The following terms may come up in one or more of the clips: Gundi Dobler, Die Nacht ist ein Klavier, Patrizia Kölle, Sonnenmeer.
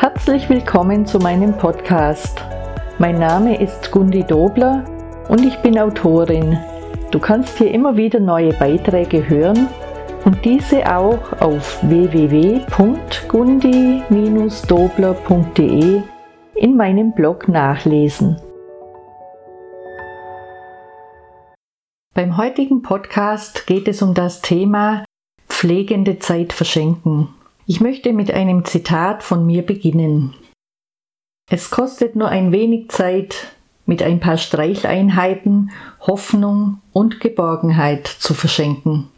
Herzlich willkommen zu meinem Podcast. Mein Name ist Gundi Dobler und ich bin Autorin. Du kannst hier immer wieder neue Beiträge hören und diese auch auf www.gundi-dobler.de in meinem Blog nachlesen. Beim heutigen Podcast geht es um das Thema pflegende Zeit verschenken. Ich möchte mit einem Zitat von mir beginnen. Es kostet nur ein wenig Zeit, mit ein paar Streicheinheiten Hoffnung und Geborgenheit zu verschenken.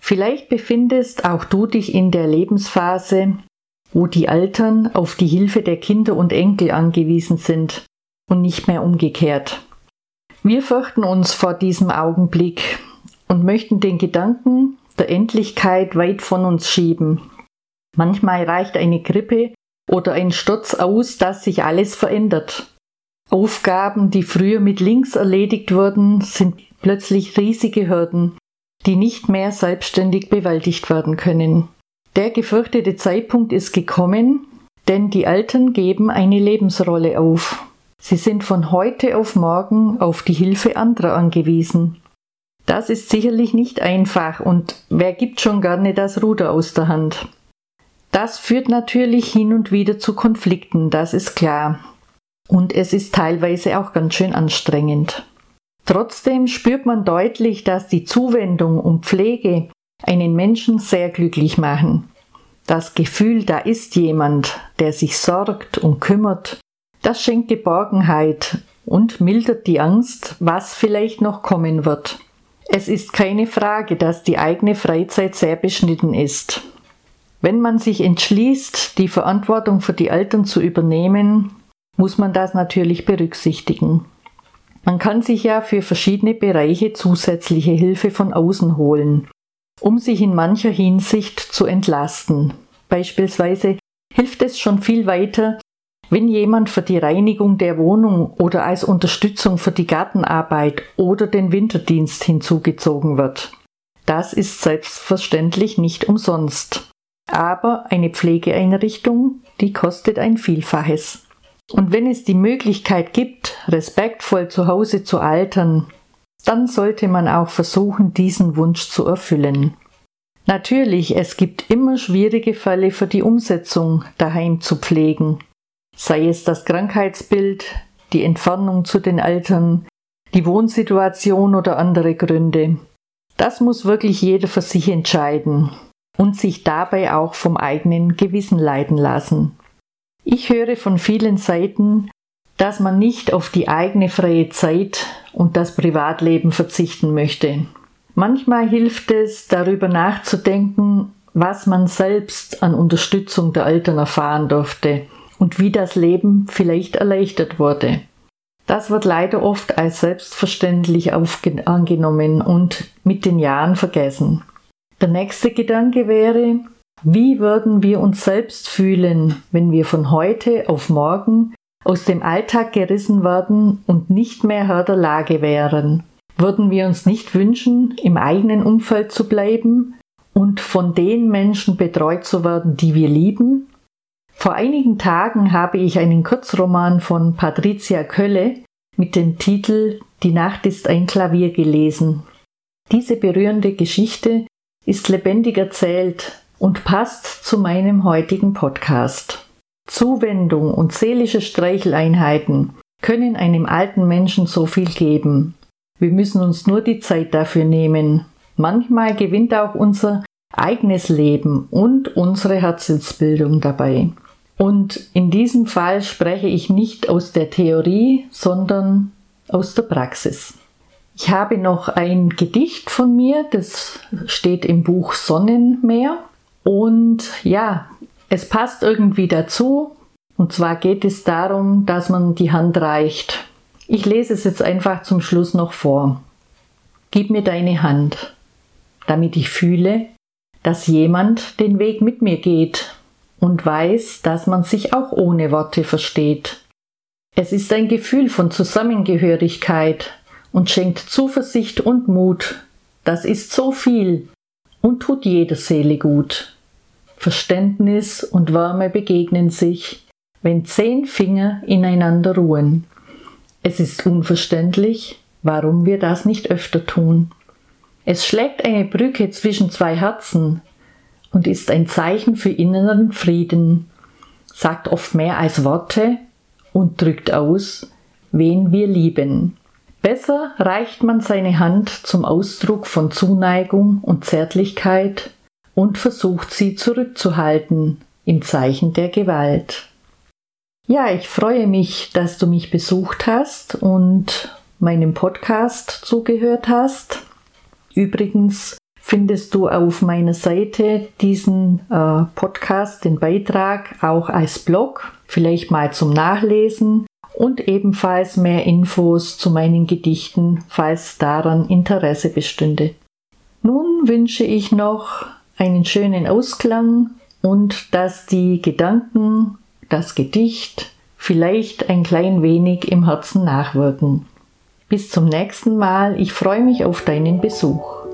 Vielleicht befindest auch du dich in der Lebensphase, wo die Eltern auf die Hilfe der Kinder und Enkel angewiesen sind und nicht mehr umgekehrt. Wir fürchten uns vor diesem Augenblick und möchten den Gedanken der Endlichkeit weit von uns schieben. Manchmal reicht eine Grippe oder ein Sturz aus, dass sich alles verändert. Aufgaben, die früher mit links erledigt wurden, sind plötzlich riesige Hürden, die nicht mehr selbstständig bewältigt werden können. Der gefürchtete Zeitpunkt ist gekommen, denn die Eltern geben eine Lebensrolle auf. Sie sind von heute auf morgen auf die Hilfe anderer angewiesen. Das ist sicherlich nicht einfach und wer gibt schon gerne das Ruder aus der Hand? Das führt natürlich hin und wieder zu Konflikten, das ist klar. Und es ist teilweise auch ganz schön anstrengend. Trotzdem spürt man deutlich, dass die Zuwendung und Pflege einen Menschen sehr glücklich machen. Das Gefühl, da ist jemand, der sich sorgt und kümmert, das schenkt Geborgenheit und mildert die Angst, was vielleicht noch kommen wird. Es ist keine Frage, dass die eigene Freizeit sehr beschnitten ist. Wenn man sich entschließt, die Verantwortung für die Eltern zu übernehmen, muss man das natürlich berücksichtigen. Man kann sich ja für verschiedene Bereiche zusätzliche Hilfe von außen holen, um sich in mancher Hinsicht zu entlasten. Beispielsweise hilft es schon viel weiter, wenn jemand für die Reinigung der Wohnung oder als Unterstützung für die Gartenarbeit oder den Winterdienst hinzugezogen wird. Das ist selbstverständlich nicht umsonst. Aber eine Pflegeeinrichtung, die kostet ein Vielfaches. Und wenn es die Möglichkeit gibt, respektvoll zu Hause zu altern, dann sollte man auch versuchen, diesen Wunsch zu erfüllen. Natürlich, es gibt immer schwierige Fälle für die Umsetzung, daheim zu pflegen. Sei es das Krankheitsbild, die Entfernung zu den Eltern, die Wohnsituation oder andere Gründe. Das muss wirklich jeder für sich entscheiden. Und sich dabei auch vom eigenen Gewissen leiten lassen. Ich höre von vielen Seiten, dass man nicht auf die eigene freie Zeit und das Privatleben verzichten möchte. Manchmal hilft es, darüber nachzudenken, was man selbst an Unterstützung der Eltern erfahren durfte und wie das Leben vielleicht erleichtert wurde. Das wird leider oft als selbstverständlich angenommen und mit den Jahren vergessen. Der nächste Gedanke wäre, wie würden wir uns selbst fühlen, wenn wir von heute auf morgen aus dem Alltag gerissen werden und nicht mehr Herr der Lage wären? Würden wir uns nicht wünschen, im eigenen Umfeld zu bleiben und von den Menschen betreut zu werden, die wir lieben? Vor einigen Tagen habe ich einen Kurzroman von Patrizia Kölle mit dem Titel Die Nacht ist ein Klavier gelesen. Diese berührende Geschichte ist lebendig erzählt und passt zu meinem heutigen Podcast. Zuwendung und seelische Streicheleinheiten können einem alten Menschen so viel geben. Wir müssen uns nur die Zeit dafür nehmen. Manchmal gewinnt auch unser eigenes Leben und unsere Herzensbildung dabei. Und in diesem Fall spreche ich nicht aus der Theorie, sondern aus der Praxis. Ich habe noch ein Gedicht von mir, das steht im Buch Sonnenmeer und ja, es passt irgendwie dazu und zwar geht es darum, dass man die Hand reicht. Ich lese es jetzt einfach zum Schluss noch vor. Gib mir deine Hand, damit ich fühle, dass jemand den Weg mit mir geht und weiß, dass man sich auch ohne Worte versteht. Es ist ein Gefühl von Zusammengehörigkeit und schenkt Zuversicht und Mut. Das ist so viel und tut jeder Seele gut. Verständnis und Wärme begegnen sich, wenn 10 Finger ineinander ruhen. Es ist unverständlich, warum wir das nicht öfter tun. Es schlägt eine Brücke zwischen 2 Herzen und ist ein Zeichen für inneren Frieden, sagt oft mehr als Worte und drückt aus, wen wir lieben. Besser reicht man seine Hand zum Ausdruck von Zuneigung und Zärtlichkeit und versucht sie zurückzuhalten im Zeichen der Gewalt. Ja, ich freue mich, dass du mich besucht hast und meinem Podcast zugehört hast. Übrigens findest du auf meiner Seite diesen Podcast, den Beitrag, auch als Blog, vielleicht mal zum Nachlesen und ebenfalls mehr Infos zu meinen Gedichten, falls daran Interesse bestünde. Nun wünsche ich noch einen schönen Ausklang und dass die Gedanken, das Gedicht vielleicht ein klein wenig im Herzen nachwirken. Bis zum nächsten Mal, ich freue mich auf deinen Besuch.